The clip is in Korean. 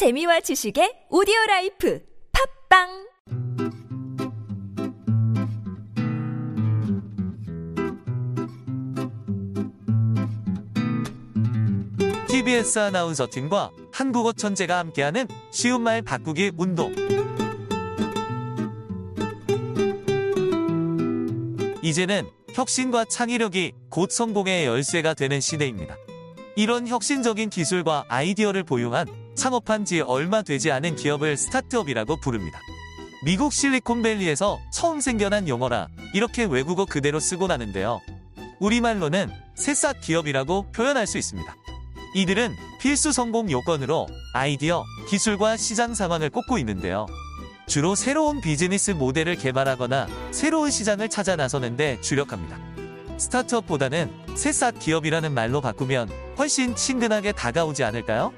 재미와 지식의 오디오라이프 팟빵 TBS 아나운서 팀과 한국어 천재가 함께하는 쉬운 말 바꾸기 운동. 이제는 혁신과 창의력이 곧 성공의 열쇠가 되는 시대입니다. 이런 혁신적인 기술과 아이디어를 보유한 창업한 지 얼마 되지 않은 기업을 스타트업이라고 부릅니다. 미국 실리콘밸리에서 처음 생겨난 용어라 이렇게 외국어 그대로 쓰곤 하는데요. 우리말로는 새싹 기업이라고 표현할 수 있습니다. 이들은 필수 성공 요건으로 아이디어, 기술과 시장 상황을 꼽고 있는데요. 주로 새로운 비즈니스 모델을 개발하거나 새로운 시장을 찾아 나서는데 주력합니다. 스타트업보다는 새싹 기업이라는 말로 바꾸면 훨씬 친근하게 다가오지 않을까요?